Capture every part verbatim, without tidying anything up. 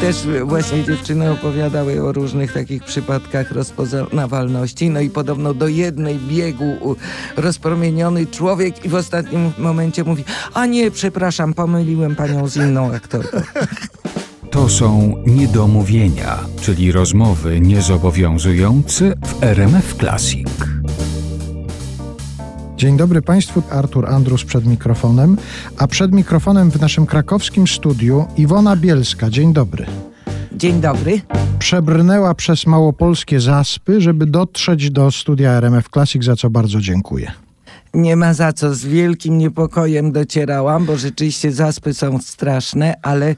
Też właśnie dziewczyny opowiadały o różnych takich przypadkach rozpoznawalności. No i podobno do jednej biegł rozpromieniony człowiek i w ostatnim momencie mówi: a nie, przepraszam, pomyliłem panią z inną aktorką. To są niedomówienia, czyli rozmowy niezobowiązujące w R M F Classic. Dzień dobry Państwu, Artur Andrus przed mikrofonem, a przed mikrofonem w naszym krakowskim studiu Iwona Bielska. Dzień dobry. Dzień dobry. Przebrnęła przez małopolskie zaspy, żeby dotrzeć do studia R M F Classic, za co bardzo dziękuję. Nie ma za co, z wielkim niepokojem docierałam, bo rzeczywiście zaspy są straszne, ale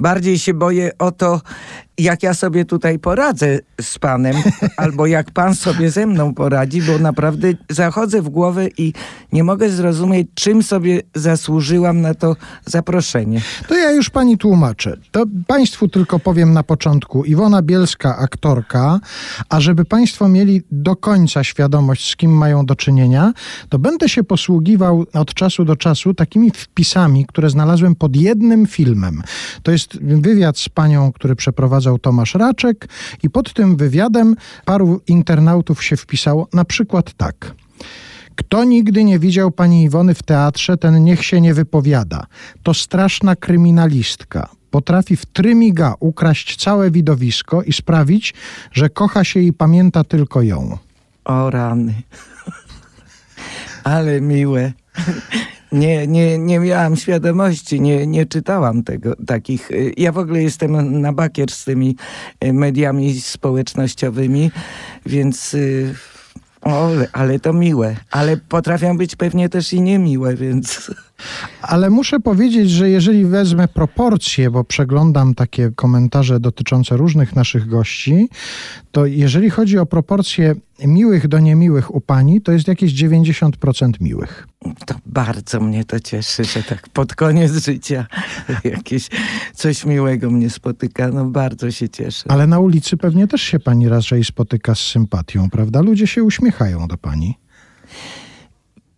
bardziej się boję o to, jak ja sobie tutaj poradzę z panem, albo jak pan sobie ze mną poradzi, bo naprawdę zachodzę w głowę i nie mogę zrozumieć, czym sobie zasłużyłam na to zaproszenie. To ja już pani tłumaczę. To państwu tylko powiem na początku. Iwona Bielska, aktorka, a żeby państwo mieli do końca świadomość, z kim mają do czynienia, to będę się posługiwał od czasu do czasu takimi wpisami, które znalazłem pod jednym filmem. To jest wywiad z panią, który przeprowadza Tomasz Raczek, i pod tym wywiadem paru internautów się wpisało, na przykład tak. Kto nigdy nie widział pani Iwony w teatrze, ten niech się nie wypowiada. To straszna kryminalistka. Potrafi w trymiga ukraść całe widowisko i sprawić, że kocha się i pamięta tylko ją. O rany. Ale miłe. Nie, nie, nie miałam świadomości, nie, nie czytałam tego, takich. Ja w ogóle jestem na bakier z tymi mediami społecznościowymi, więc o, ale to miłe. Ale potrafią być pewnie też i niemiłe, więc... Ale muszę powiedzieć, że jeżeli wezmę proporcje, bo przeglądam takie komentarze dotyczące różnych naszych gości, to jeżeli chodzi o proporcje miłych do niemiłych u pani, to jest jakieś dziewięćdziesiąt procent miłych. To bardzo mnie to cieszy, że tak pod koniec życia jakieś coś miłego mnie spotyka. No bardzo się cieszę. Ale na ulicy pewnie też się pani raczej spotyka z sympatią, prawda? Ludzie się uśmiechają do pani.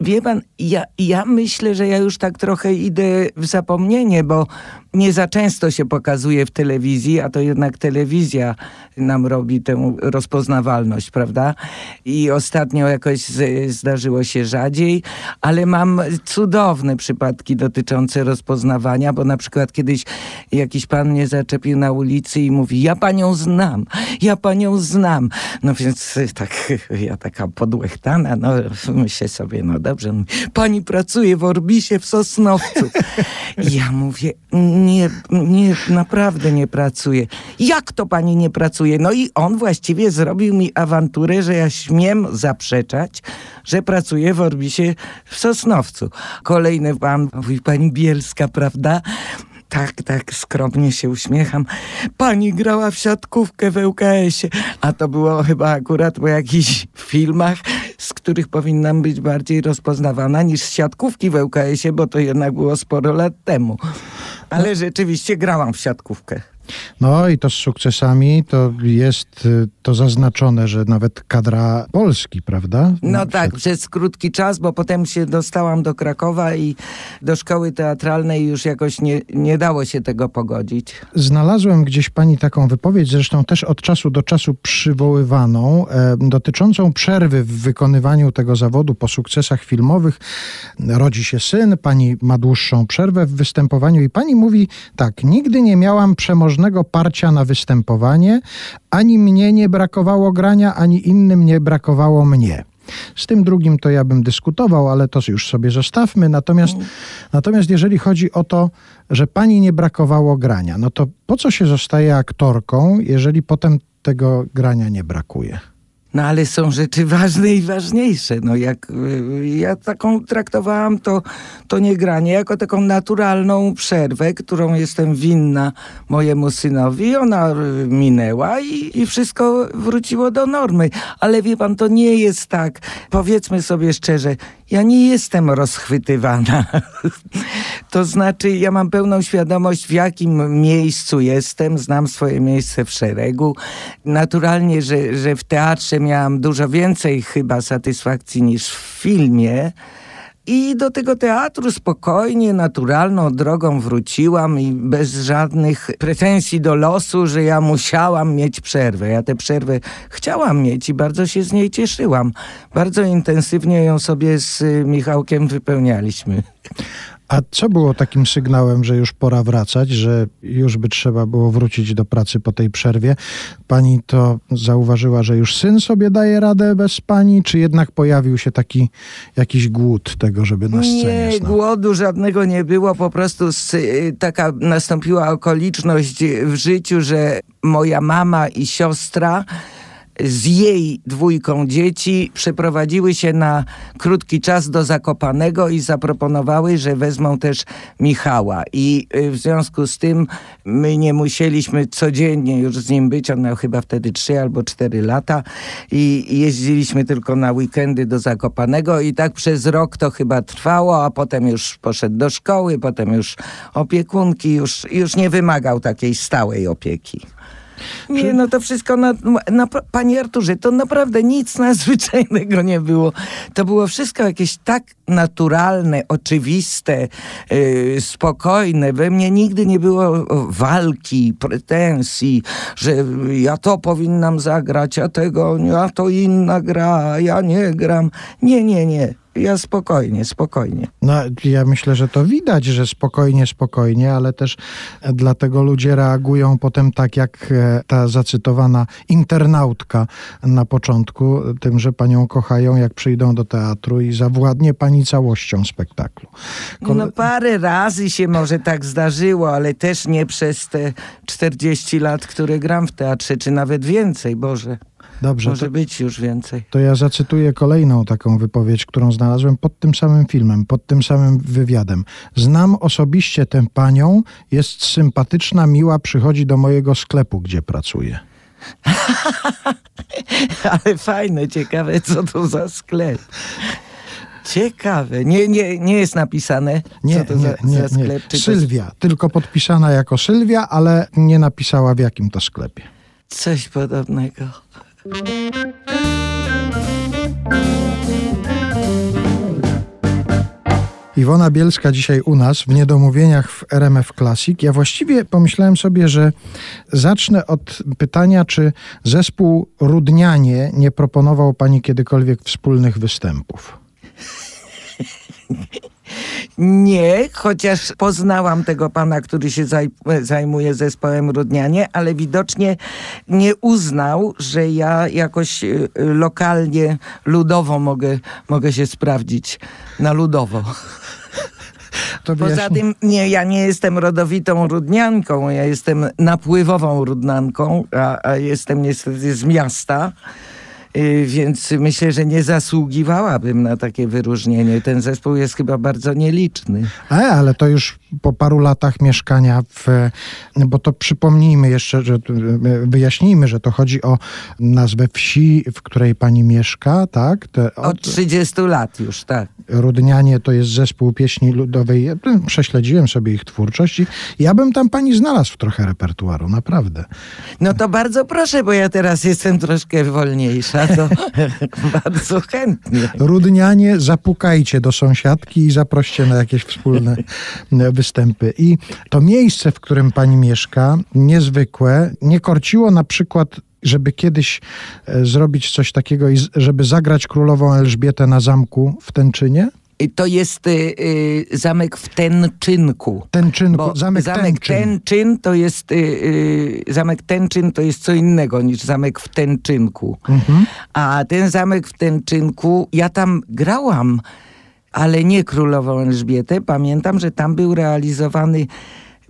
Wie pan, ja, ja myślę, że ja już tak trochę idę w zapomnienie, bo nie za często się pokazuje w telewizji, a to jednak telewizja nam robi tę rozpoznawalność, prawda? I ostatnio jakoś z, zdarzyło się rzadziej, ale mam cudowne przypadki dotyczące rozpoznawania, bo na przykład kiedyś jakiś pan mnie zaczepił na ulicy i mówi: ja panią znam, ja panią znam. No więc tak, ja taka podłechtana, no myślę sobie, no dobrze, pani pracuje w Orbisie w Sosnowcu. Ja mówię: Nie, nie, naprawdę nie pracuję. Jak to pani nie pracuje? No i on właściwie zrobił mi awanturę, że ja śmiem zaprzeczać, że pracuję w Orbisie w Sosnowcu. Kolejny pan mówi: pani Bielska, prawda? Tak, tak, skromnie się uśmiecham. Pani grała w siatkówkę w ŁKS-ie. A to było chyba akurat po jakichś filmach, z których powinnam być bardziej rozpoznawana niż z siatkówki w ŁKS-ie, bo to jednak było sporo lat temu. Ale rzeczywiście grałam w siatkówkę. No i to z sukcesami, to jest to zaznaczone, że nawet kadra Polski, prawda? No, no tak, przed... przez krótki czas, bo potem się dostałam do Krakowa i do szkoły teatralnej już jakoś nie, nie dało się tego pogodzić. Znalazłem gdzieś pani taką wypowiedź, zresztą też od czasu do czasu przywoływaną, e, dotyczącą przerwy w wykonywaniu tego zawodu po sukcesach filmowych. Rodzi się syn, pani ma dłuższą przerwę w występowaniu i pani mówi tak: nigdy nie miałam przemożności parcia na występowanie, ani mnie nie brakowało grania, ani innym nie brakowało mnie. Z tym drugim to ja bym dyskutował, ale to już sobie zostawmy. Natomiast, mm. natomiast jeżeli chodzi o to, że pani nie brakowało grania, no to po co się zostaje aktorką, jeżeli potem tego grania nie brakuje? No ale są rzeczy ważne i ważniejsze. No jak ja taką traktowałam to, to niegranie jako taką naturalną przerwę, którą jestem winna mojemu synowi. Ona minęła i, i wszystko wróciło do normy. Ale wie pan, to nie jest tak. Powiedzmy sobie szczerze, ja nie jestem rozchwytywana. To znaczy, ja mam pełną świadomość, w jakim miejscu jestem, znam swoje miejsce w szeregu. Naturalnie, że, że w teatrze miałam dużo więcej chyba satysfakcji niż w filmie, I do tego teatru spokojnie, naturalną drogą wróciłam i bez żadnych pretensji do losu, że ja musiałam mieć przerwę. Ja tę przerwę chciałam mieć i bardzo się z niej cieszyłam. Bardzo intensywnie ją sobie z Michałkiem wypełnialiśmy. A co było takim sygnałem, że już pora wracać, że już by trzeba było wrócić do pracy po tej przerwie? Pani to zauważyła, że już syn sobie daje radę bez pani, czy jednak pojawił się taki jakiś głód tego, żeby na scenie? Nie, znał? Głodu żadnego nie było, po prostu taka nastąpiła okoliczność w życiu, że moja mama i siostra z jej dwójką dzieci przeprowadziły się na krótki czas do Zakopanego i zaproponowały, że wezmą też Michała. I w związku z tym my nie musieliśmy codziennie już z nim być. On miał chyba wtedy trzy albo cztery lata i jeździliśmy tylko na weekendy do Zakopanego i tak przez rok to chyba trwało, a potem już poszedł do szkoły, potem już opiekunki, już, już nie wymagał takiej stałej opieki. Nie, no to wszystko, na, na, panie Arturze, to naprawdę nic nadzwyczajnego nie było. To było wszystko jakieś tak naturalne, oczywiste, yy, spokojne. We mnie nigdy nie było walki, pretensji, że ja to powinnam zagrać, a tego, a to inna gra, a ja nie gram. Nie, nie, nie. Ja spokojnie, spokojnie. No, ja myślę, że to widać, że spokojnie, spokojnie, ale też dlatego ludzie reagują potem tak, jak ta zacytowana internautka na początku, tym, że panią kochają, jak przyjdą do teatru i zawładnie pani całością spektaklu. Kole... No parę razy się może tak zdarzyło, ale też nie przez te czterdzieści lat, które gram w teatrze, czy nawet więcej, Boże. Dobrze, może to być już więcej. To ja zacytuję kolejną taką wypowiedź, którą znalazłem pod tym samym filmem, pod tym samym wywiadem. Znam osobiście tę panią, jest sympatyczna, miła, przychodzi do mojego sklepu, gdzie pracuje. Ale fajne, ciekawe, co to za sklep. Ciekawe. Nie, nie, nie jest napisane, nie, co to nie, za, nie, za sklep. Czy Sylwia, to... tylko podpisana jako Sylwia, ale nie napisała, w jakim to sklepie. Coś podobnego. Iwona Bielska dzisiaj u nas w Niedomówieniach w R M F Classic. Ja właściwie pomyślałem sobie, że zacznę od pytania, czy zespół Rudnianie nie proponował pani kiedykolwiek wspólnych występów? Nie, chociaż poznałam tego pana, który się zajmuje zespołem Rudnianie, ale widocznie nie uznał, że ja jakoś lokalnie, ludowo mogę, mogę się sprawdzić. Na ludowo. To Poza tym nie, ja nie jestem rodowitą Rudnianką, ja jestem napływową Rudnianką, a, a jestem niestety z miasta. Więc myślę, że nie zasługiwałabym na takie wyróżnienie. Ten zespół jest chyba bardzo nieliczny. A, ale to już po paru latach mieszkania w... Bo to przypomnijmy jeszcze, że wyjaśnijmy, że to chodzi o nazwę wsi, w której pani mieszka, tak? Te, od... od trzydziestu lat już, tak. Rudnianie to jest zespół pieśni ludowej. Ja prześledziłem sobie ich twórczość i ja bym tam pani znalazł trochę repertuaru, naprawdę. No to bardzo proszę, bo ja teraz jestem troszkę wolniejsza. To bardzo chętnie. Rudnianie, zapukajcie do sąsiadki i zaproście na jakieś wspólne występy. I to miejsce, w którym pani mieszka, niezwykłe, nie korciło na przykład, żeby kiedyś zrobić coś takiego i żeby zagrać królową Elżbietę na zamku w Tenczynie? To jest y, zamek w Tenczynku. Tenczynku. Zamek, zamek Tenczyn. Tenczyn to jest, y, y, zamek Tenczyn to jest co innego niż zamek w Tenczynku. Mhm. A ten zamek w Tenczynku, ja tam grałam, ale nie królową Elżbietę. Pamiętam, że tam był realizowany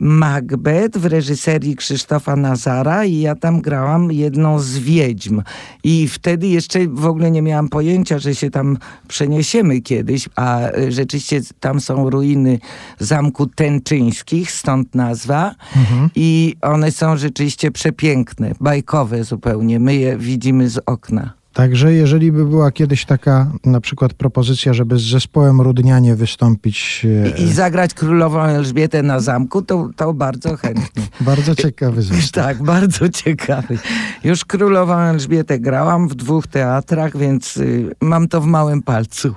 Macbeth w reżyserii Krzysztofa Nazara i ja tam grałam jedną z wiedźm. I wtedy jeszcze w ogóle nie miałam pojęcia, że się tam przeniesiemy kiedyś, a rzeczywiście tam są ruiny zamku Tęczyńskich, stąd nazwa. Mhm. I one są rzeczywiście przepiękne, bajkowe zupełnie. My je widzimy z okna. Także jeżeli by była kiedyś taka na przykład propozycja, żeby z zespołem Rudnianie wystąpić... I, i zagrać królową Elżbietę na zamku, to, to bardzo chętnie. Bardzo ciekawy zespół. Tak, bardzo ciekawy. Już królową Elżbietę grałam w dwóch teatrach, więc y, mam to w małym palcu.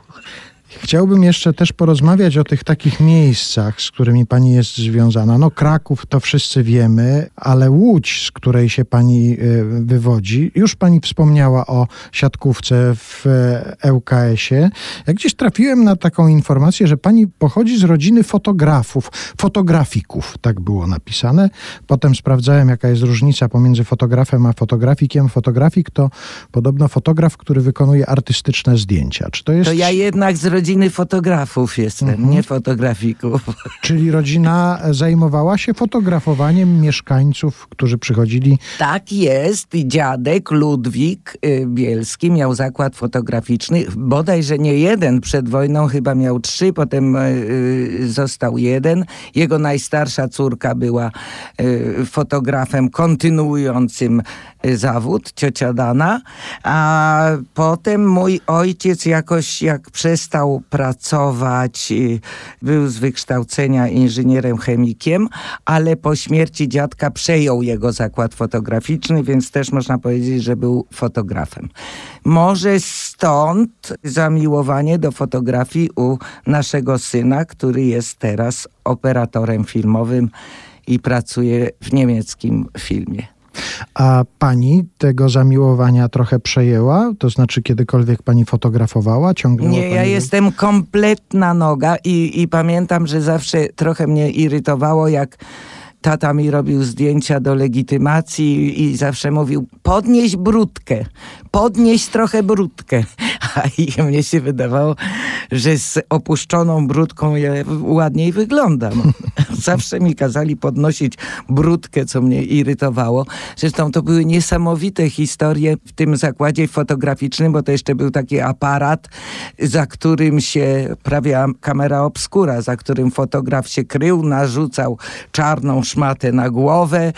Chciałbym jeszcze też porozmawiać o tych takich miejscach, z którymi pani jest związana. No Kraków to wszyscy wiemy, ale Łódź, z której się pani wywodzi, już pani wspomniała o siatkówce w ŁKS-ie. Ja gdzieś trafiłem na taką informację, że pani pochodzi z rodziny fotografów, fotografików, tak było napisane. Potem sprawdzałem, jaka jest różnica pomiędzy fotografem a fotografikiem. Fotografik to podobno fotograf, który wykonuje artystyczne zdjęcia. Czy to jest... To ja jednak z rodziny fotografów jestem, mhm. nie fotografików. Czyli rodzina zajmowała się fotografowaniem mieszkańców, którzy przychodzili? Tak jest. I dziadek Ludwik Bielski miał zakład fotograficzny. Bodajże nie jeden. Przed wojną chyba miał trzy, potem został jeden. Jego najstarsza córka była fotografem kontynuującym zawód, ciocia Dana. A potem mój ojciec jakoś jak przestał pracować, był z wykształcenia inżynierem chemikiem, ale po śmierci dziadka przejął jego zakład fotograficzny, więc też można powiedzieć, że był fotografem. Może stąd zamiłowanie do fotografii u naszego syna, który jest teraz operatorem filmowym i pracuje w niemieckim filmie. A pani tego zamiłowania trochę przejęła? To znaczy kiedykolwiek pani fotografowała? Ciągnęła Nie, pani... ja jestem kompletna noga i, i pamiętam, że zawsze trochę mnie irytowało, jak tata mi robił zdjęcia do legitymacji i zawsze mówił, podnieś brudkę, podnieś trochę brudkę. A i mnie się wydawało, że z opuszczoną brudką ja ładniej wyglądam. Zawsze mi kazali podnosić brudkę, co mnie irytowało. Zresztą to były niesamowite historie w tym zakładzie fotograficznym, bo to jeszcze był taki aparat, za którym się, prawie kamera obskura, za którym fotograf się krył, narzucał czarną szmatę na głowę.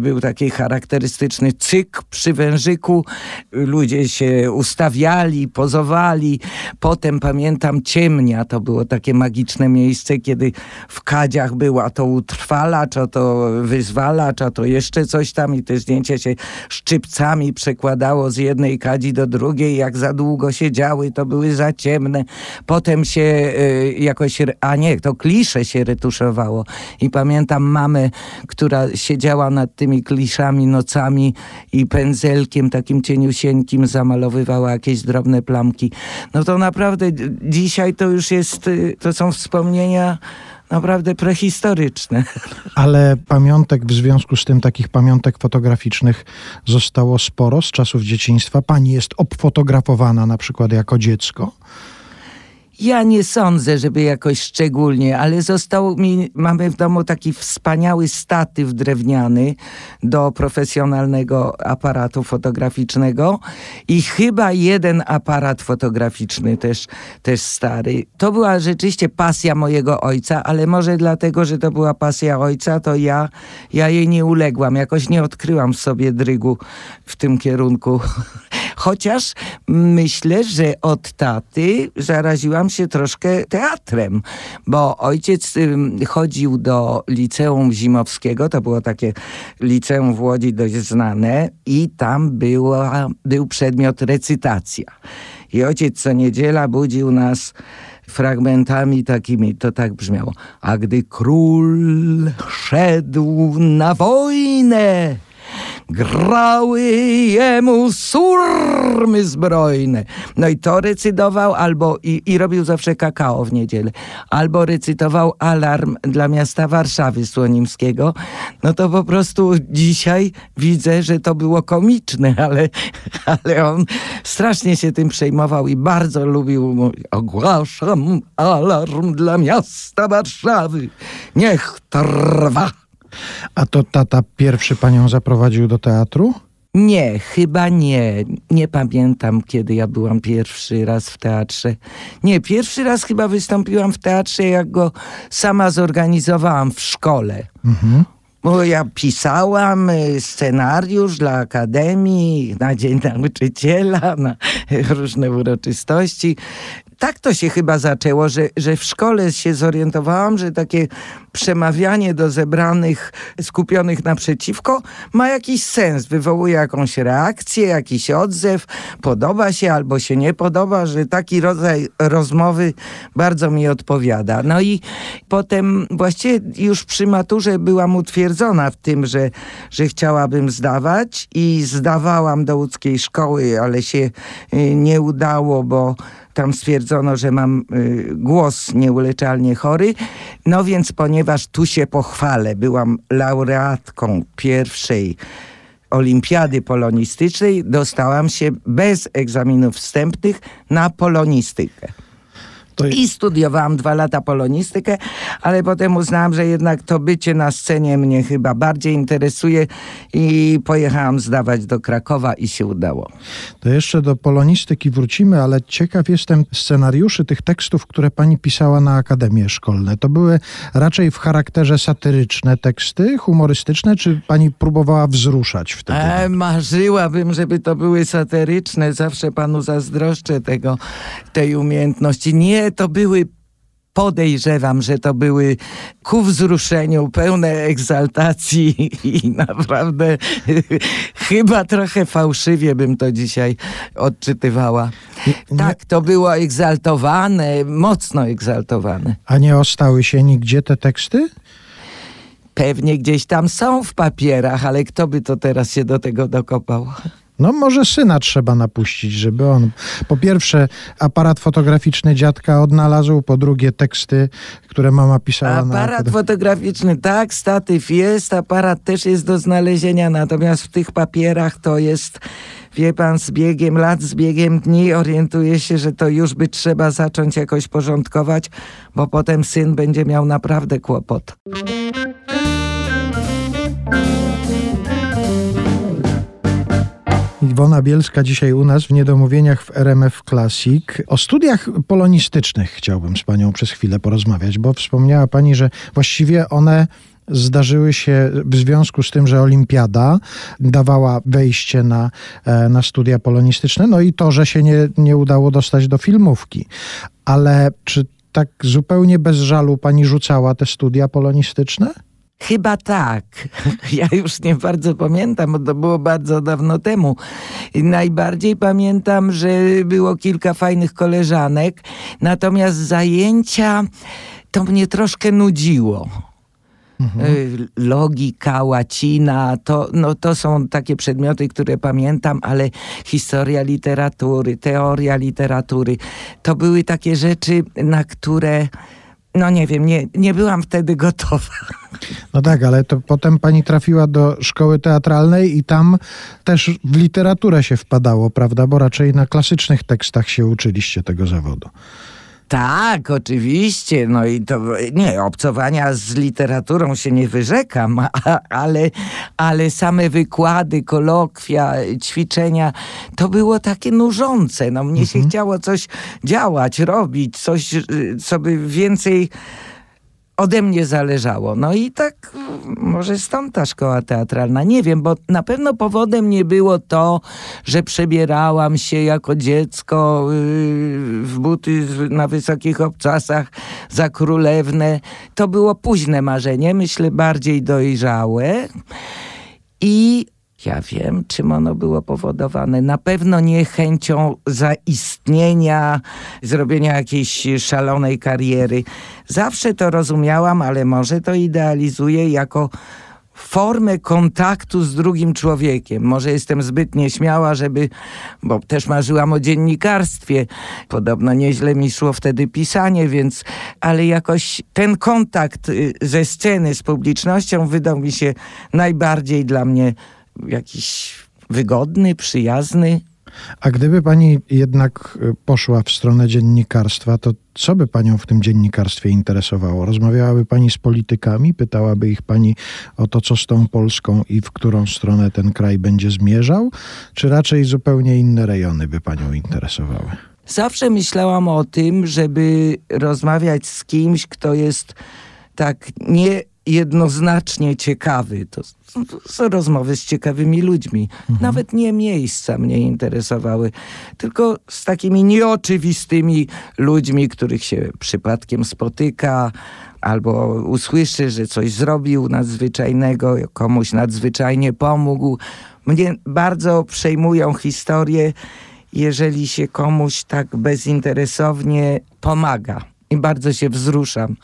Był taki charakterystyczny cyk przy wężyku. Ludzie się ustawiali, pozowali. Potem, pamiętam, ciemnia. To było takie magiczne miejsce, kiedy w kadziach była to utrwalacz, a to wyzwalacz, a to jeszcze coś tam i te zdjęcia się szczypcami przekładało z jednej kadzi do drugiej. Jak za długo siedziały, to były za ciemne. Potem się y, jakoś, a nie, to klisze się retuszowało. I pamiętam mamę, która siedziała nad tymi kliszami nocami i pędzelkiem takim cieniusieńkim zamalowywała jakieś drobne plamki. No to naprawdę dzisiaj to już jest, to są wspomnienia naprawdę prehistoryczne. Ale pamiątek w związku z tym, takich pamiątek fotograficznych zostało sporo z czasów dzieciństwa. Pani jest obfotografowana na przykład jako dziecko? Ja nie sądzę, żeby jakoś szczególnie, ale został mi, mamy w domu taki wspaniały statyw drewniany do profesjonalnego aparatu fotograficznego i chyba jeden aparat fotograficzny też, też stary. To była rzeczywiście pasja mojego ojca, ale może dlatego, że to była pasja ojca, to ja, ja jej nie uległam, jakoś nie odkryłam w sobie drygu w tym kierunku. Chociaż myślę, że od taty zaraziłam się troszkę teatrem, bo ojciec chodził do Liceum Zimowskiego, to było takie liceum w Łodzi dość znane i tam była, był przedmiot recytacja. I ojciec co niedziela budził nas fragmentami takimi, to tak brzmiało. A gdy król szedł na wojnę, grały jemu surmy zbrojne. No i to recytował albo i, i robił zawsze kakao w niedzielę. Albo recytował alarm dla miasta Warszawy Słonimskiego. No to po prostu dzisiaj widzę, że to było komiczne, ale, ale on strasznie się tym przejmował i bardzo lubił mówić, ogłaszam alarm dla miasta Warszawy. Niech trwa. A to tata pierwszy panią zaprowadził do teatru? Nie, chyba nie. Nie pamiętam, kiedy ja byłam pierwszy raz w teatrze. Nie, pierwszy raz chyba wystąpiłam w teatrze, jak go sama zorganizowałam w szkole. Mhm. Bo ja pisałam scenariusz dla Akademii, na Dzień Nauczyciela, na różne uroczystości. tak to się chyba zaczęło, że, że w szkole się zorientowałam, że takie przemawianie do zebranych, skupionych naprzeciwko ma jakiś sens, wywołuje jakąś reakcję, jakiś odzew, podoba się albo się nie podoba, że taki rodzaj rozmowy bardzo mi odpowiada. No i potem właściwie już przy maturze byłam utwierdzona w tym, że, że chciałabym zdawać i zdawałam do łódzkiej szkoły, ale się nie udało, bo tam stwierdzono, że mam y, głos nieuleczalnie chory. No więc ponieważ tu się pochwalę, byłam laureatką pierwszej Olimpiady Polonistycznej, dostałam się bez egzaminów wstępnych na polonistykę. Jest... I studiowałam dwa lata polonistykę, ale potem uznałam, że jednak to bycie na scenie mnie chyba bardziej interesuje i pojechałam zdawać do Krakowa i się udało. To jeszcze do polonistyki wrócimy, ale ciekaw jestem scenariuszy tych tekstów, które pani pisała na akademie szkolne. To były raczej w charakterze satyryczne teksty, humorystyczne, czy pani próbowała wzruszać wtedy? E, marzyłabym, żeby to były satyryczne. Zawsze panu zazdroszczę tego, tej umiejętności. Nie, to były, podejrzewam, że to były ku wzruszeniu, pełne egzaltacji i naprawdę chyba trochę fałszywie bym to dzisiaj odczytywała. Nie, tak, to było egzaltowane, mocno egzaltowane. A nie ostały się nigdzie te teksty? Pewnie gdzieś tam są w papierach, ale kto by to teraz się do tego dokopał? No może syna trzeba napuścić, żeby on po pierwsze aparat fotograficzny dziadka odnalazł, po drugie teksty, które mama pisała. Aparat na... fotograficzny, tak, statyw jest, aparat też jest do znalezienia, natomiast w tych papierach to jest, wie pan, z biegiem lat, z biegiem dni orientuje się, że to już by trzeba zacząć jakoś porządkować, bo potem syn będzie miał naprawdę kłopot. Iwona Bielska dzisiaj u nas w Niedomówieniach w R M F Classic. O studiach polonistycznych chciałbym z panią przez chwilę porozmawiać, bo wspomniała pani, że właściwie one zdarzyły się w związku z tym, że olimpiada dawała wejście na, na studia polonistyczne, no i to, że się nie, nie udało dostać do filmówki. Ale czy tak zupełnie bez żalu pani rzucała te studia polonistyczne? Chyba tak. Ja już nie bardzo pamiętam, bo to było bardzo dawno temu. Najbardziej pamiętam, że było kilka fajnych koleżanek, natomiast zajęcia to mnie troszkę nudziło. Mhm. Logika, łacina, to, no, to są takie przedmioty, które pamiętam, ale historia literatury, teoria literatury, to były takie rzeczy, na które... No nie wiem, nie, nie byłam wtedy gotowa. No tak, ale to potem pani trafiła do szkoły teatralnej i tam też w literaturę się wpadało, prawda? Bo raczej na klasycznych tekstach się uczyliście tego zawodu. Tak, oczywiście. No i to, nie, obcowania z literaturą się nie wyrzekam, a, ale, ale same wykłady, kolokwia, ćwiczenia, to było takie nużące. No mnie mhm. się chciało coś działać, robić, coś, co by więcej ode mnie zależało. No i tak może stąd ta szkoła teatralna. Nie wiem, bo na pewno powodem nie było to, że przebierałam się jako dziecko w buty na wysokich obcasach za królewne. To było późne marzenie, myślę bardziej dojrzałe. I ja wiem, czym ono było powodowane. Na pewno nie chęcią zaistnienia, zrobienia jakiejś szalonej kariery. Zawsze to rozumiałam, ale może to idealizuję jako formę kontaktu z drugim człowiekiem. Może jestem zbyt nieśmiała, żeby... Bo też marzyłam o dziennikarstwie. Podobno nieźle mi szło wtedy pisanie, więc... Ale jakoś ten kontakt ze sceny, z publicznością wydał mi się najbardziej dla mnie jakiś wygodny, przyjazny. A gdyby pani jednak poszła w stronę dziennikarstwa, to co by panią w tym dziennikarstwie interesowało? Rozmawiałaby pani z politykami? Pytałaby ich pani o to, co z tą Polską i w którą stronę ten kraj będzie zmierzał? Czy raczej zupełnie inne rejony by panią interesowały? Zawsze myślałam o tym, żeby rozmawiać z kimś, kto jest tak nie jednoznacznie ciekawy. To są rozmowy z ciekawymi ludźmi. Mhm. Nawet nie miejsca mnie interesowały, tylko z takimi nieoczywistymi ludźmi, których się przypadkiem spotyka, albo usłyszy, że coś zrobił nadzwyczajnego, komuś nadzwyczajnie pomógł. Mnie bardzo przejmują historie, jeżeli się komuś tak bezinteresownie pomaga. I bardzo się wzruszam.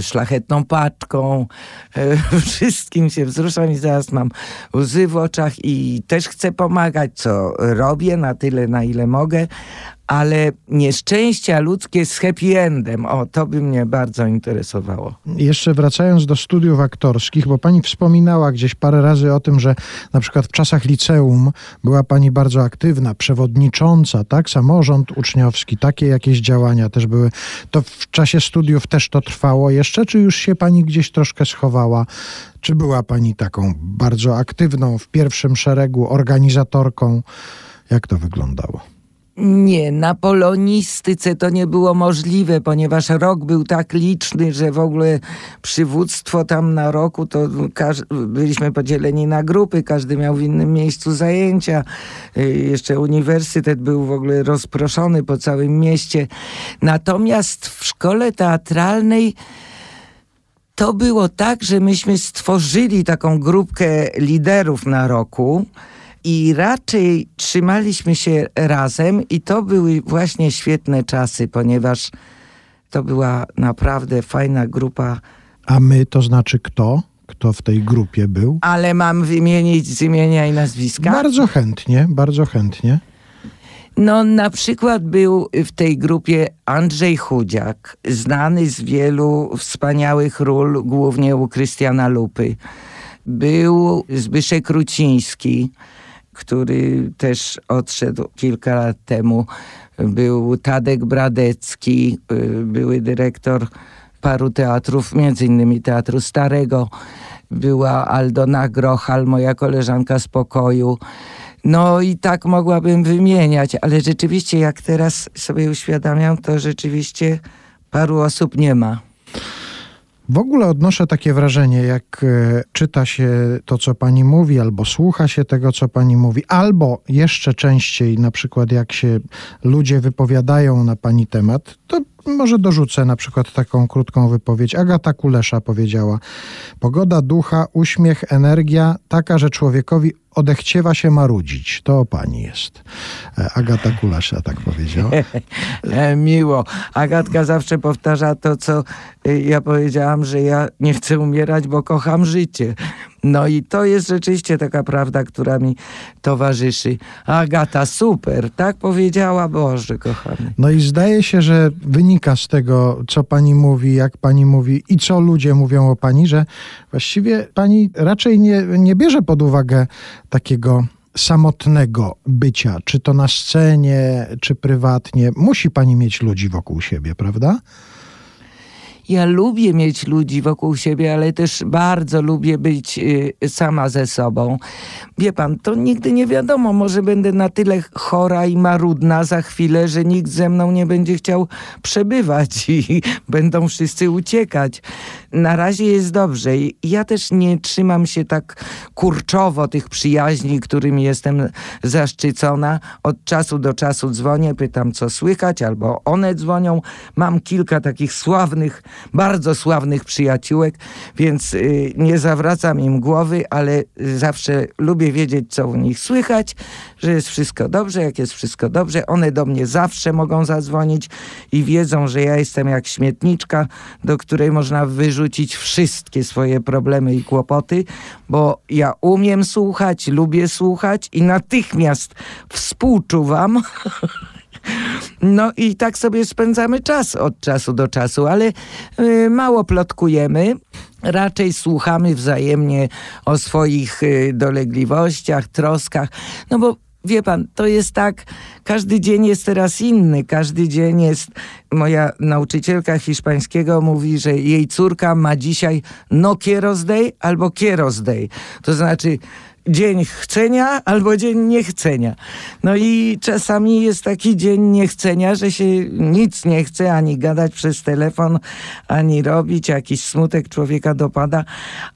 Szlachetną paczką, wszystkim się wzruszam i zaraz mam łzy w oczach i też chcę pomagać, co robię, na tyle, na ile mogę, ale nieszczęścia ludzkie z happy endem, o, to by mnie bardzo interesowało. Jeszcze wracając do studiów aktorskich, bo pani wspominała gdzieś parę razy o tym, że na przykład w czasach liceum była pani bardzo aktywna, przewodnicząca, tak, samorząd uczniowski, takie jakieś działania też były. To w czasie studiów też to trwało jeszcze, czy już się pani gdzieś troszkę schowała? Czy była pani taką bardzo aktywną, w pierwszym szeregu, organizatorką? Jak to wyglądało? Nie, na polonistyce to nie było możliwe, ponieważ rok był tak liczny, że w ogóle przywództwo tam na roku, to każ- byliśmy podzieleni na grupy, każdy miał w innym miejscu zajęcia. Jeszcze uniwersytet był w ogóle rozproszony po całym mieście. Natomiast w szkole teatralnej to było tak, że myśmy stworzyli taką grupkę liderów na roku, i raczej trzymaliśmy się razem i to były właśnie świetne czasy, ponieważ to była naprawdę fajna grupa. A my to znaczy kto? Kto w tej grupie był? Ale mam wymienić z imienia i nazwiska? Bardzo chętnie, bardzo chętnie. No na przykład był w tej grupie Andrzej Chudziak, znany z wielu wspaniałych ról, głównie u Krystiana Lupy. Był Zbyszek Ruciński, który też odszedł kilka lat temu. Był Tadek Bradecki, były dyrektor paru teatrów, między innymi Teatru Starego. Była Aldona Grochal, moja koleżanka z pokoju. No i tak mogłabym wymieniać, ale rzeczywiście jak teraz sobie uświadamiam, to rzeczywiście paru osób nie ma. W ogóle odnoszę takie wrażenie, jak czyta się to, co pani mówi, albo słucha się tego, co pani mówi, albo jeszcze częściej, na przykład jak się ludzie wypowiadają na pani temat, to może dorzucę na przykład taką krótką wypowiedź. Agata Kulesza powiedziała: pogoda ducha, uśmiech, energia taka, że człowiekowi odechciewa się marudzić. To o pani jest. Agata Kulesza tak powiedziała. Miło. Agatka zawsze powtarza to, co ja powiedziałam, że ja nie chcę umierać, bo kocham życie. No i to jest rzeczywiście taka prawda, która mi towarzyszy. Agata, super, tak powiedziała, Boże kochany. No i zdaje się, że wynika z tego, co pani mówi, jak pani mówi i co ludzie mówią o pani, że właściwie pani raczej nie, nie bierze pod uwagę takiego samotnego bycia, czy to na scenie, czy prywatnie. Musi pani mieć ludzi wokół siebie, prawda? Ja lubię mieć ludzi wokół siebie, ale też bardzo lubię być sama ze sobą. Wie pan, to nigdy nie wiadomo, może będę na tyle chora i marudna za chwilę, że nikt ze mną nie będzie chciał przebywać i będą wszyscy uciekać. Na razie jest dobrze. Ja też nie trzymam się tak kurczowo tych przyjaźni, którymi jestem zaszczycona. Od czasu do czasu dzwonię, pytam, co słychać, albo one dzwonią. Mam kilka takich sławnych, bardzo sławnych przyjaciółek, więc y, nie zawracam im głowy, ale zawsze lubię wiedzieć, co u nich słychać, że jest wszystko dobrze, jak jest wszystko dobrze. One do mnie zawsze mogą zadzwonić i wiedzą, że ja jestem jak śmietniczka, do której można wyrzucić wszystkie swoje problemy i kłopoty, bo ja umiem słuchać, lubię słuchać i natychmiast współczuwam. No i tak sobie spędzamy czas od czasu do czasu, ale y, mało plotkujemy. Raczej słuchamy wzajemnie o swoich y, dolegliwościach, troskach. No bo wie pan, to jest tak, każdy dzień jest teraz inny, każdy dzień jest... Moja nauczycielka hiszpańskiego mówi, że jej córka ma dzisiaj no quiero day albo quiero day. To znaczy dzień chcenia albo dzień niechcenia. No i czasami jest taki dzień niechcenia, że się nic nie chce, ani gadać przez telefon, ani robić. Jakiś smutek człowieka dopada.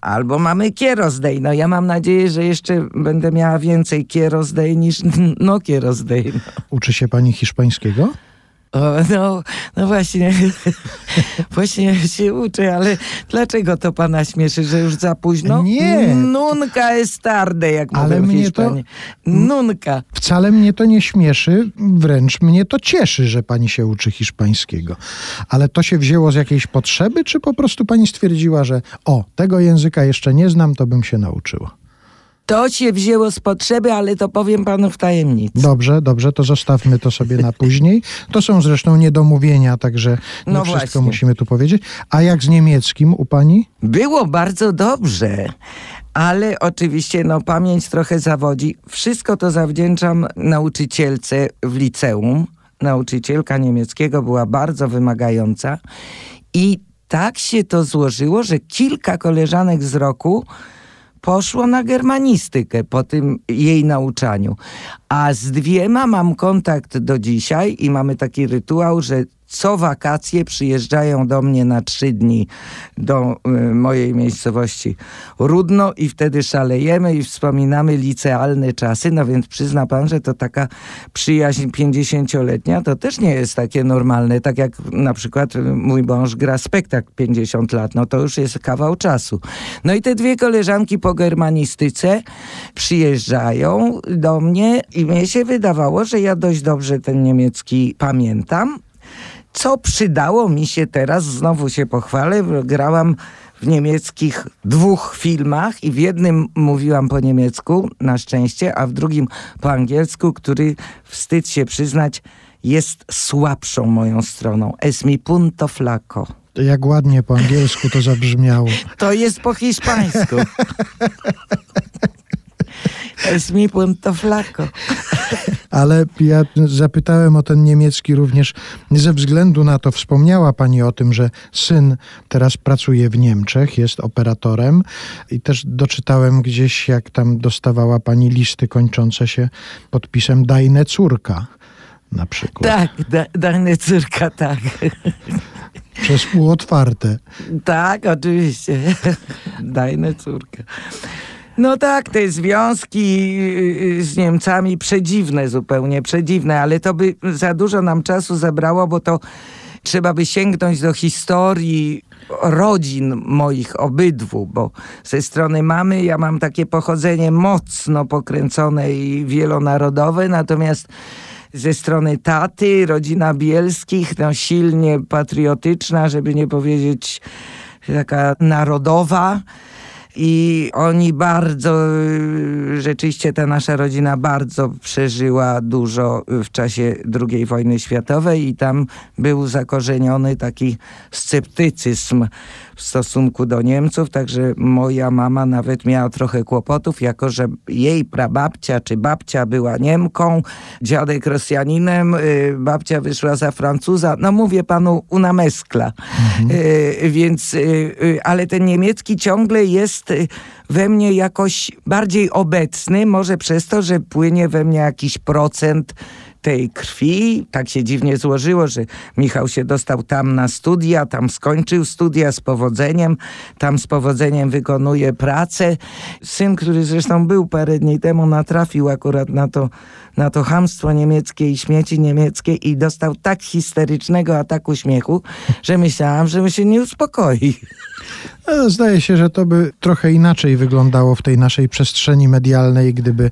Albo mamy Kieros Day. No ja mam nadzieję, że jeszcze będę miała więcej Kieros Day niż no Kieros Day. No. Uczy się pani hiszpańskiego? O, no, no właśnie, właśnie się uczę, ale dlaczego to pana śmieszy, że już za późno? Nie. Nunca es tarde, jak ale mówią Hiszpanie. To... Nunca. Wcale mnie to nie śmieszy, wręcz mnie to cieszy, że pani się uczy hiszpańskiego. Ale to się wzięło z jakiejś potrzeby, czy po prostu pani stwierdziła, że o, tego języka jeszcze nie znam, to bym się nauczyła? To się wzięło z potrzeby, ale to powiem panu w tajemnicy. Dobrze, dobrze, to zostawmy to sobie na później. To są zresztą niedomówienia, także nie no wszystko właśnie musimy tu powiedzieć. A jak z niemieckim u pani? Było bardzo dobrze, ale oczywiście no, pamięć trochę zawodzi. Wszystko to zawdzięczam nauczycielce w liceum. Nauczycielka niemieckiego była bardzo wymagająca i tak się to złożyło, że kilka koleżanek z roku poszło na germanistykę po tym jej nauczaniu. A z dwiema mam kontakt do dzisiaj i mamy taki rytuał, że co wakacje przyjeżdżają do mnie na trzy dni do y, mojej miejscowości Rudno i wtedy szalejemy i wspominamy licealne czasy. No więc przyzna pan, że to taka przyjaźń pięćdziesięcioletnia to też nie jest takie normalne. Tak jak na przykład mój mąż gra spektakl pięćdziesiąt lat. No to już jest kawał czasu. No i te dwie koleżanki po germanistyce przyjeżdżają do mnie i mnie się wydawało, że ja dość dobrze ten niemiecki pamiętam. Co przydało mi się teraz, znowu się pochwalę, grałam w niemieckich dwóch filmach i w jednym mówiłam po niemiecku, na szczęście, a w drugim po angielsku, który, wstyd się przyznać, jest słabszą moją stroną. Es mi punto flaco. Jak ładnie po angielsku to zabrzmiało. To jest po hiszpańsku. Es mi punto flaco. Ale ja zapytałem o ten niemiecki również ze względu na to, wspomniała pani o tym, że syn teraz pracuje w Niemczech, jest operatorem i też doczytałem gdzieś, jak tam dostawała pani listy kończące się podpisem Deine córka na przykład. Tak, da, Deine córka, tak. Przez pół otwarte. Tak, oczywiście. Deine córka. No tak, te związki z Niemcami przedziwne, zupełnie przedziwne, ale to by za dużo nam czasu zabrało, bo to trzeba by sięgnąć do historii rodzin moich obydwu, bo ze strony mamy ja mam takie pochodzenie mocno pokręcone i wielonarodowe, natomiast ze strony taty, rodzina Bielskich, no silnie patriotyczna, żeby nie powiedzieć taka narodowa. I oni bardzo, rzeczywiście ta nasza rodzina bardzo przeżyła dużo w czasie drugiej wojny światowej i tam był zakorzeniony taki sceptycyzm w stosunku do Niemców, także moja mama nawet miała trochę kłopotów, jako że jej prababcia czy babcia była Niemką, dziadek Rosjaninem, babcia wyszła za Francuza, no mówię panu una mezcla, mhm. y, więc, y, ale ten niemiecki ciągle jest we mnie jakoś bardziej obecny, może przez to, że płynie we mnie jakiś procent tej krwi. Tak się dziwnie złożyło, że Michał się dostał tam na studia, tam skończył studia z powodzeniem, tam z powodzeniem wykonuje pracę. Syn, który zresztą był parę dni temu, natrafił akurat na to, na to chamstwo niemieckie i śmieci niemieckie i dostał tak histerycznego ataku śmiechu, że myślałam, że mu się nie uspokoi. Zdaje się, że to by trochę inaczej wyglądało w tej naszej przestrzeni medialnej, gdyby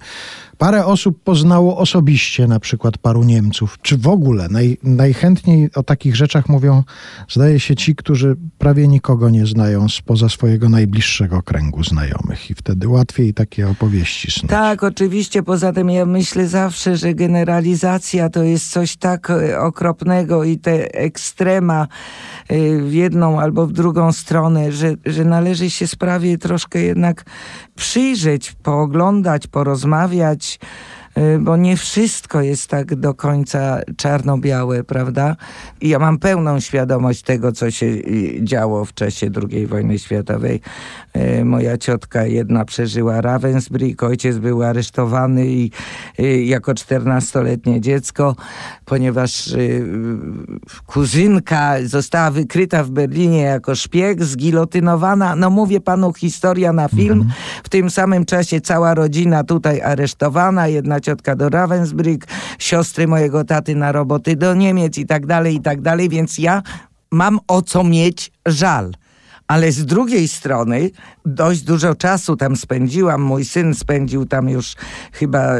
parę osób poznało osobiście na przykład paru Niemców. Czy w ogóle naj, najchętniej o takich rzeczach mówią, zdaje się, ci, którzy prawie nikogo nie znają spoza swojego najbliższego kręgu znajomych i wtedy łatwiej takie opowieści snuć. Tak, oczywiście. Poza tym ja myślę zawsze, że generalizacja to jest coś tak okropnego i te ekstrema w jedną albo w drugą stronę, że, że należy się sprawie troszkę jednak przyjrzeć, pooglądać, porozmawiać, bo nie wszystko jest tak do końca czarno-białe, prawda? I ja mam pełną świadomość tego, co się działo w czasie drugiej wojny światowej. Moja ciotka jedna przeżyła Ravensbrück, ojciec był aresztowany i jako czternastoletnie dziecko, ponieważ kuzynka została wykryta w Berlinie jako szpieg, zgilotynowana. No mówię panu, historia na film. Mhm. W tym samym czasie cała rodzina tutaj aresztowana, jedna ciotka do Ravensbrück, siostry mojego taty na roboty do Niemiec i tak dalej, i tak dalej, więc ja mam o co mieć żal. Ale z drugiej strony dość dużo czasu tam spędziłam. Mój syn spędził tam już chyba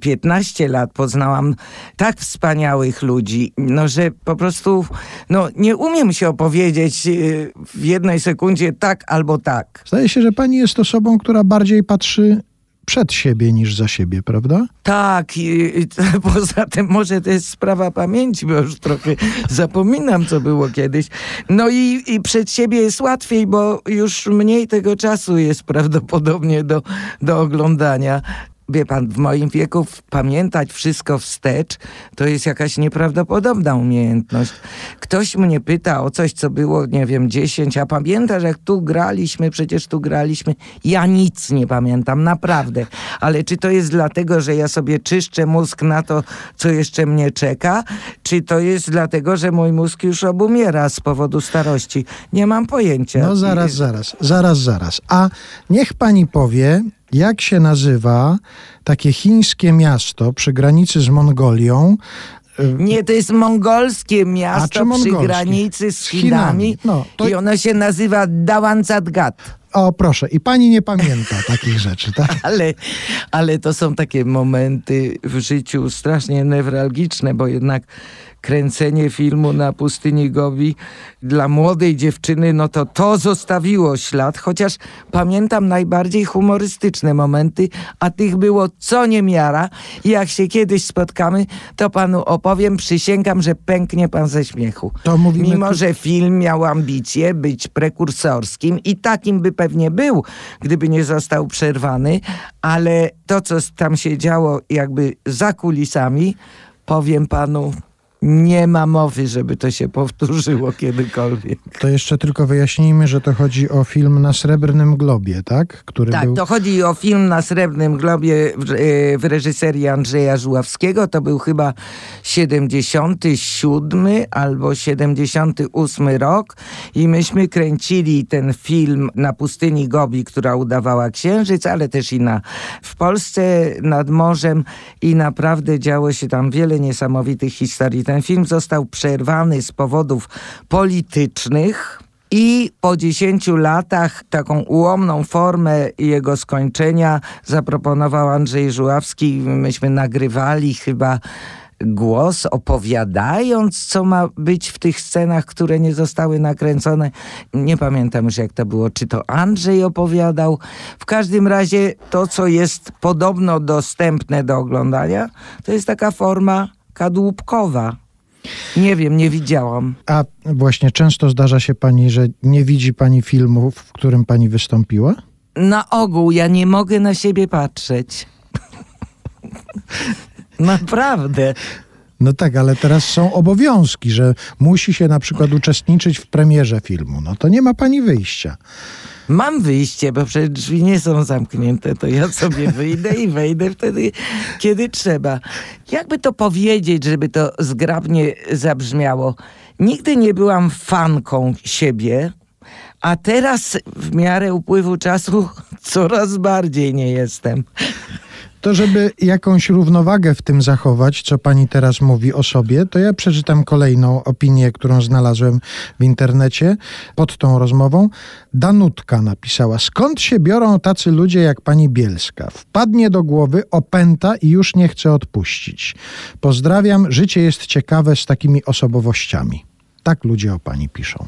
piętnaście lat. Poznałam tak wspaniałych ludzi, no, że po prostu no, nie umiem się opowiedzieć w jednej sekundzie tak albo tak. Zdaje się, że pani jest osobą, która bardziej patrzy przed siebie niż za siebie, prawda? Tak, i, i, poza tym może to jest sprawa pamięci, bo już trochę zapominam, co było kiedyś. No i, i przed siebie jest łatwiej, bo już mniej tego czasu jest prawdopodobnie do, do oglądania. Wie pan, w moim wieku pamiętać wszystko wstecz to jest jakaś nieprawdopodobna umiejętność. Ktoś mnie pyta o coś, co było, nie wiem, dziesięć, a pamiętasz, jak tu graliśmy, przecież tu graliśmy. Ja nic nie pamiętam, naprawdę. Ale czy to jest dlatego, że ja sobie czyszczę mózg na to, co jeszcze mnie czeka? Czy to jest dlatego, że mój mózg już obumiera z powodu starości? Nie mam pojęcia. No zaraz, zaraz, zaraz, zaraz. A niech pani powie, jak się nazywa takie chińskie miasto przy granicy z Mongolią? Nie, to jest mongolskie miasto przy granicy z Chinami. Z Chinami. No, to... I ono się nazywa Dalanzadgad. O, proszę. I pani nie pamięta takich rzeczy, tak? Ale, ale to są takie momenty w życiu strasznie newralgiczne, bo jednak kręcenie filmu na pustyni Gobi dla młodej dziewczyny, no to to zostawiło ślad, chociaż pamiętam najbardziej humorystyczne momenty, a tych było co niemiara. I jak się kiedyś spotkamy, to panu opowiem, przysięgam, że pęknie pan ze śmiechu. To mówimy... Mimo, że film miał ambicje być prekursorskim i takim by pewnie był, gdyby nie został przerwany, ale to, co tam się działo jakby za kulisami, powiem panu, nie ma mowy, żeby to się powtórzyło kiedykolwiek. To jeszcze tylko wyjaśnijmy, że to chodzi o film na Srebrnym Globie, tak? Który tak, był... to chodzi o film na Srebrnym Globie w, w reżyserii Andrzeja Żuławskiego. To był chyba siedemdziesiąty siódmy albo siedemdziesiąty ósmy rok i myśmy kręcili ten film na pustyni Gobi, która udawała księżyc, ale też i na, w Polsce nad morzem i naprawdę działo się tam wiele niesamowitych historii. Ten film został przerwany z powodów politycznych i po dziesięciu latach taką ułomną formę jego skończenia zaproponował Andrzej Żuławski. Myśmy nagrywali chyba głos, opowiadając, co ma być w tych scenach, które nie zostały nakręcone. Nie pamiętam już, jak to było, czy to Andrzej opowiadał. W każdym razie to, co jest podobno dostępne do oglądania, to jest taka forma kadłubkowa. Nie wiem, nie widziałam. A właśnie często zdarza się pani, że nie widzi pani filmu, w którym pani wystąpiła? Na ogół ja nie mogę na siebie patrzeć. Naprawdę. No tak, ale teraz są obowiązki, że musi się na przykład uczestniczyć w premierze filmu. No to nie ma pani wyjścia. Mam wyjście, bo przecież drzwi nie są zamknięte, to ja sobie wyjdę i wejdę wtedy, kiedy trzeba. Jakby to powiedzieć, żeby to zgrabnie zabrzmiało? Nigdy nie byłam fanką siebie, a teraz w miarę upływu czasu coraz bardziej nie jestem. To, żeby jakąś równowagę w tym zachować, co pani teraz mówi o sobie, to ja przeczytam kolejną opinię, którą znalazłem w internecie pod tą rozmową. Danutka napisała: skąd się biorą tacy ludzie jak pani Bielska? Wpadnie do głowy, opęta i już nie chce odpuścić. Pozdrawiam, życie jest ciekawe z takimi osobowościami. Tak ludzie o pani piszą.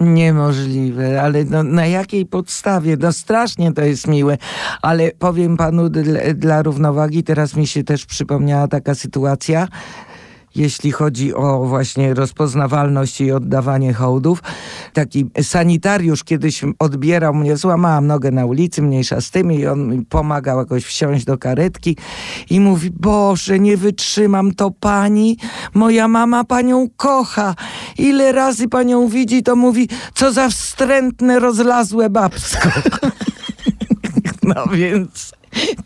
Niemożliwe, ale no, na jakiej podstawie? No strasznie to jest miłe, ale powiem panu, dla, dla równowagi, teraz mi się też przypomniała taka sytuacja. jeśli chodzi o właśnie rozpoznawalność i oddawanie hołdów. Taki sanitariusz kiedyś odbierał mnie, złamałam nogę na ulicy, mniejsza z tym, i on mi pomagał jakoś wsiąść do karetki i mówi: Boże, nie wytrzymam, to pani, moja mama panią kocha. Ile razy panią widzi, to mówi, co za wstrętne, rozlazłe babsko. No więc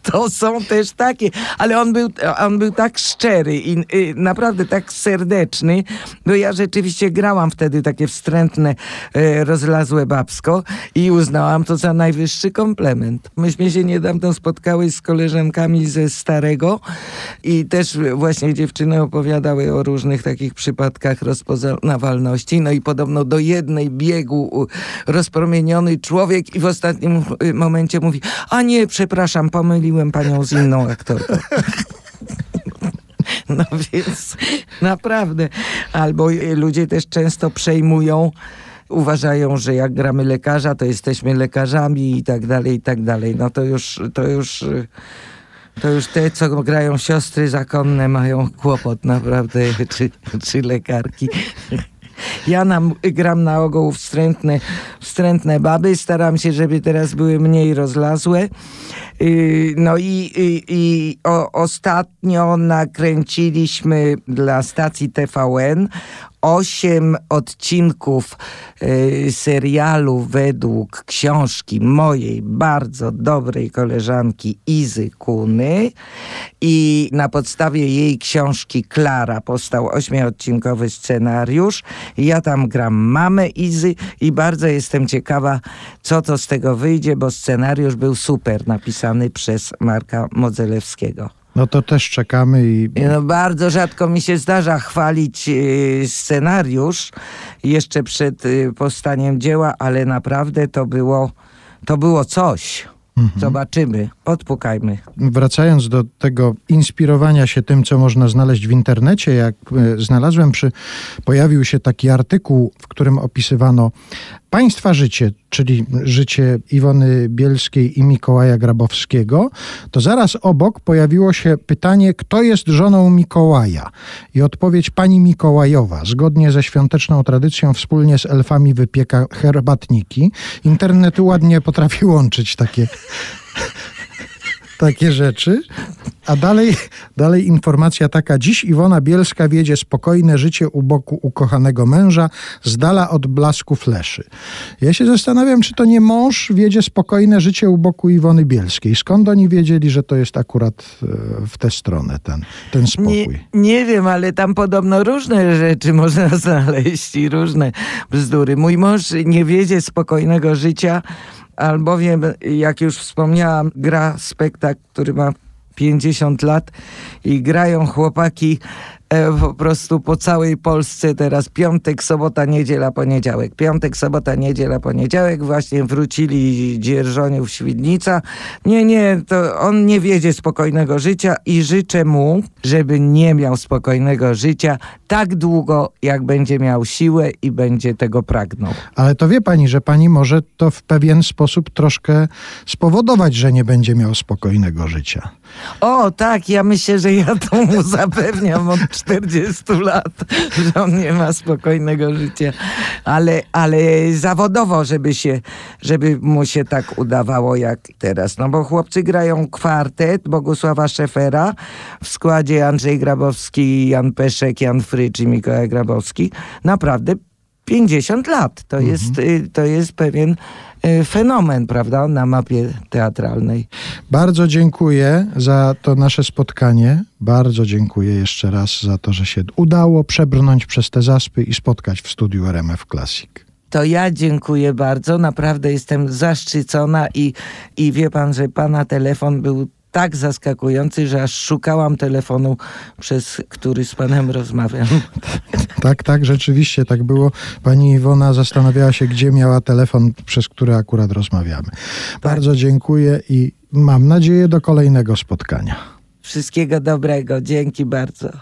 to są też takie, ale on był, on był tak szczery i, i naprawdę tak serdeczny, bo ja rzeczywiście grałam wtedy takie wstrętne, e, rozlazłe babsko i uznałam to za najwyższy komplement. Myśmy się niedawno spotkały z koleżankami ze Starego i też właśnie dziewczyny opowiadały o różnych takich przypadkach rozpoznawalności, no i podobno do jednej biegł rozpromieniony człowiek i w ostatnim momencie mówi: a nie, przepraszam, pomyliłem panią z inną aktorką. No więc naprawdę. Albo ludzie też często przejmują, uważają, że jak gramy lekarza, to jesteśmy lekarzami i tak dalej, i tak dalej. No to już, to już, to już te, co grają siostry zakonne, mają kłopot naprawdę, czy, czy lekarki. Ja nam, gram na ogół wstrętne, wstrętne baby. Staram się, żeby teraz były mniej rozlazłe. Yy, no i, i, i o, ostatnio nakręciliśmy dla stacji T V N osiem odcinków y, serialu według książki mojej bardzo dobrej koleżanki Izy Kuny i na podstawie jej książki Klara powstał ośmiodcinkowy scenariusz. Ja tam gram mamę Izy i bardzo jestem ciekawa, co to z tego wyjdzie, bo scenariusz był super, napisany przez Marka Modzelewskiego. No to też czekamy i... No bardzo rzadko mi się zdarza chwalić scenariusz jeszcze przed powstaniem dzieła, ale naprawdę to było, to było coś. Mhm. Zobaczymy, odpukajmy. Wracając do tego inspirowania się tym, co można znaleźć w internecie, jak znalazłem, przy, pojawił się taki artykuł, w którym opisywano państwa życie, czyli życie Iwony Bielskiej i Mikołaja Grabowskiego, to zaraz obok pojawiło się pytanie, kto jest żoną Mikołaja? I odpowiedź: pani Mikołajowa. Zgodnie ze świąteczną tradycją wspólnie z elfami wypieka herbatniki. Internet ładnie potrafi łączyć takie... takie rzeczy. A dalej, dalej informacja taka: dziś Iwona Bielska wiedzie spokojne życie u boku ukochanego męża, z dala od blasku fleszy. Ja się zastanawiam, czy to nie mąż wiedzie spokojne życie u boku Iwony Bielskiej. Skąd oni wiedzieli, że to jest akurat w tę stronę ten, ten spokój? Nie, nie wiem, ale tam podobno różne rzeczy można znaleźć i różne bzdury. Mój mąż nie wiedzie spokojnego życia, albowiem, jak już wspomniałam, gra spektakl, który ma pięćdziesiąt lat i grają chłopaki e, po prostu po całej Polsce teraz piątek, sobota, niedziela, poniedziałek. Piątek, sobota, niedziela, poniedziałek. Właśnie wrócili Dzierżoniów, Świdnica. Nie, nie, to on nie wiedzie spokojnego życia i życzę mu, żeby nie miał spokojnego życia tak długo, jak będzie miał siłę i będzie tego pragnął. Ale to wie pani, że pani może to w pewien sposób troszkę spowodować, że nie będzie miał spokojnego życia. O tak, ja myślę, że ja to mu zapewniam od czterdziestu lat, że on nie ma spokojnego życia, ale, ale zawodowo, żeby się, żeby mu się tak udawało jak teraz. No bo chłopcy grają kwartet Bogusława Szefera w składzie Andrzej Grabowski, Jan Peszek, Jan Frycz i Mikołaj Grabowski. Naprawdę pięćdziesiąt lat. To, mhm. jest, to jest pewien fenomen, prawda, na mapie teatralnej. Bardzo dziękuję za to nasze spotkanie. Bardzo dziękuję jeszcze raz za to, że się udało przebrnąć przez te zaspy i spotkać w studiu R M F Classic. To ja dziękuję bardzo. Naprawdę jestem zaszczycona i, i wie pan, że pana telefon był tak zaskakujący, że aż szukałam telefonu, przez który z panem rozmawiam. Tak, tak, rzeczywiście tak było. Pani Iwona zastanawiała się, gdzie miała telefon, przez który akurat rozmawiamy. Tak. Bardzo dziękuję i mam nadzieję do kolejnego spotkania. Wszystkiego dobrego. Dzięki bardzo.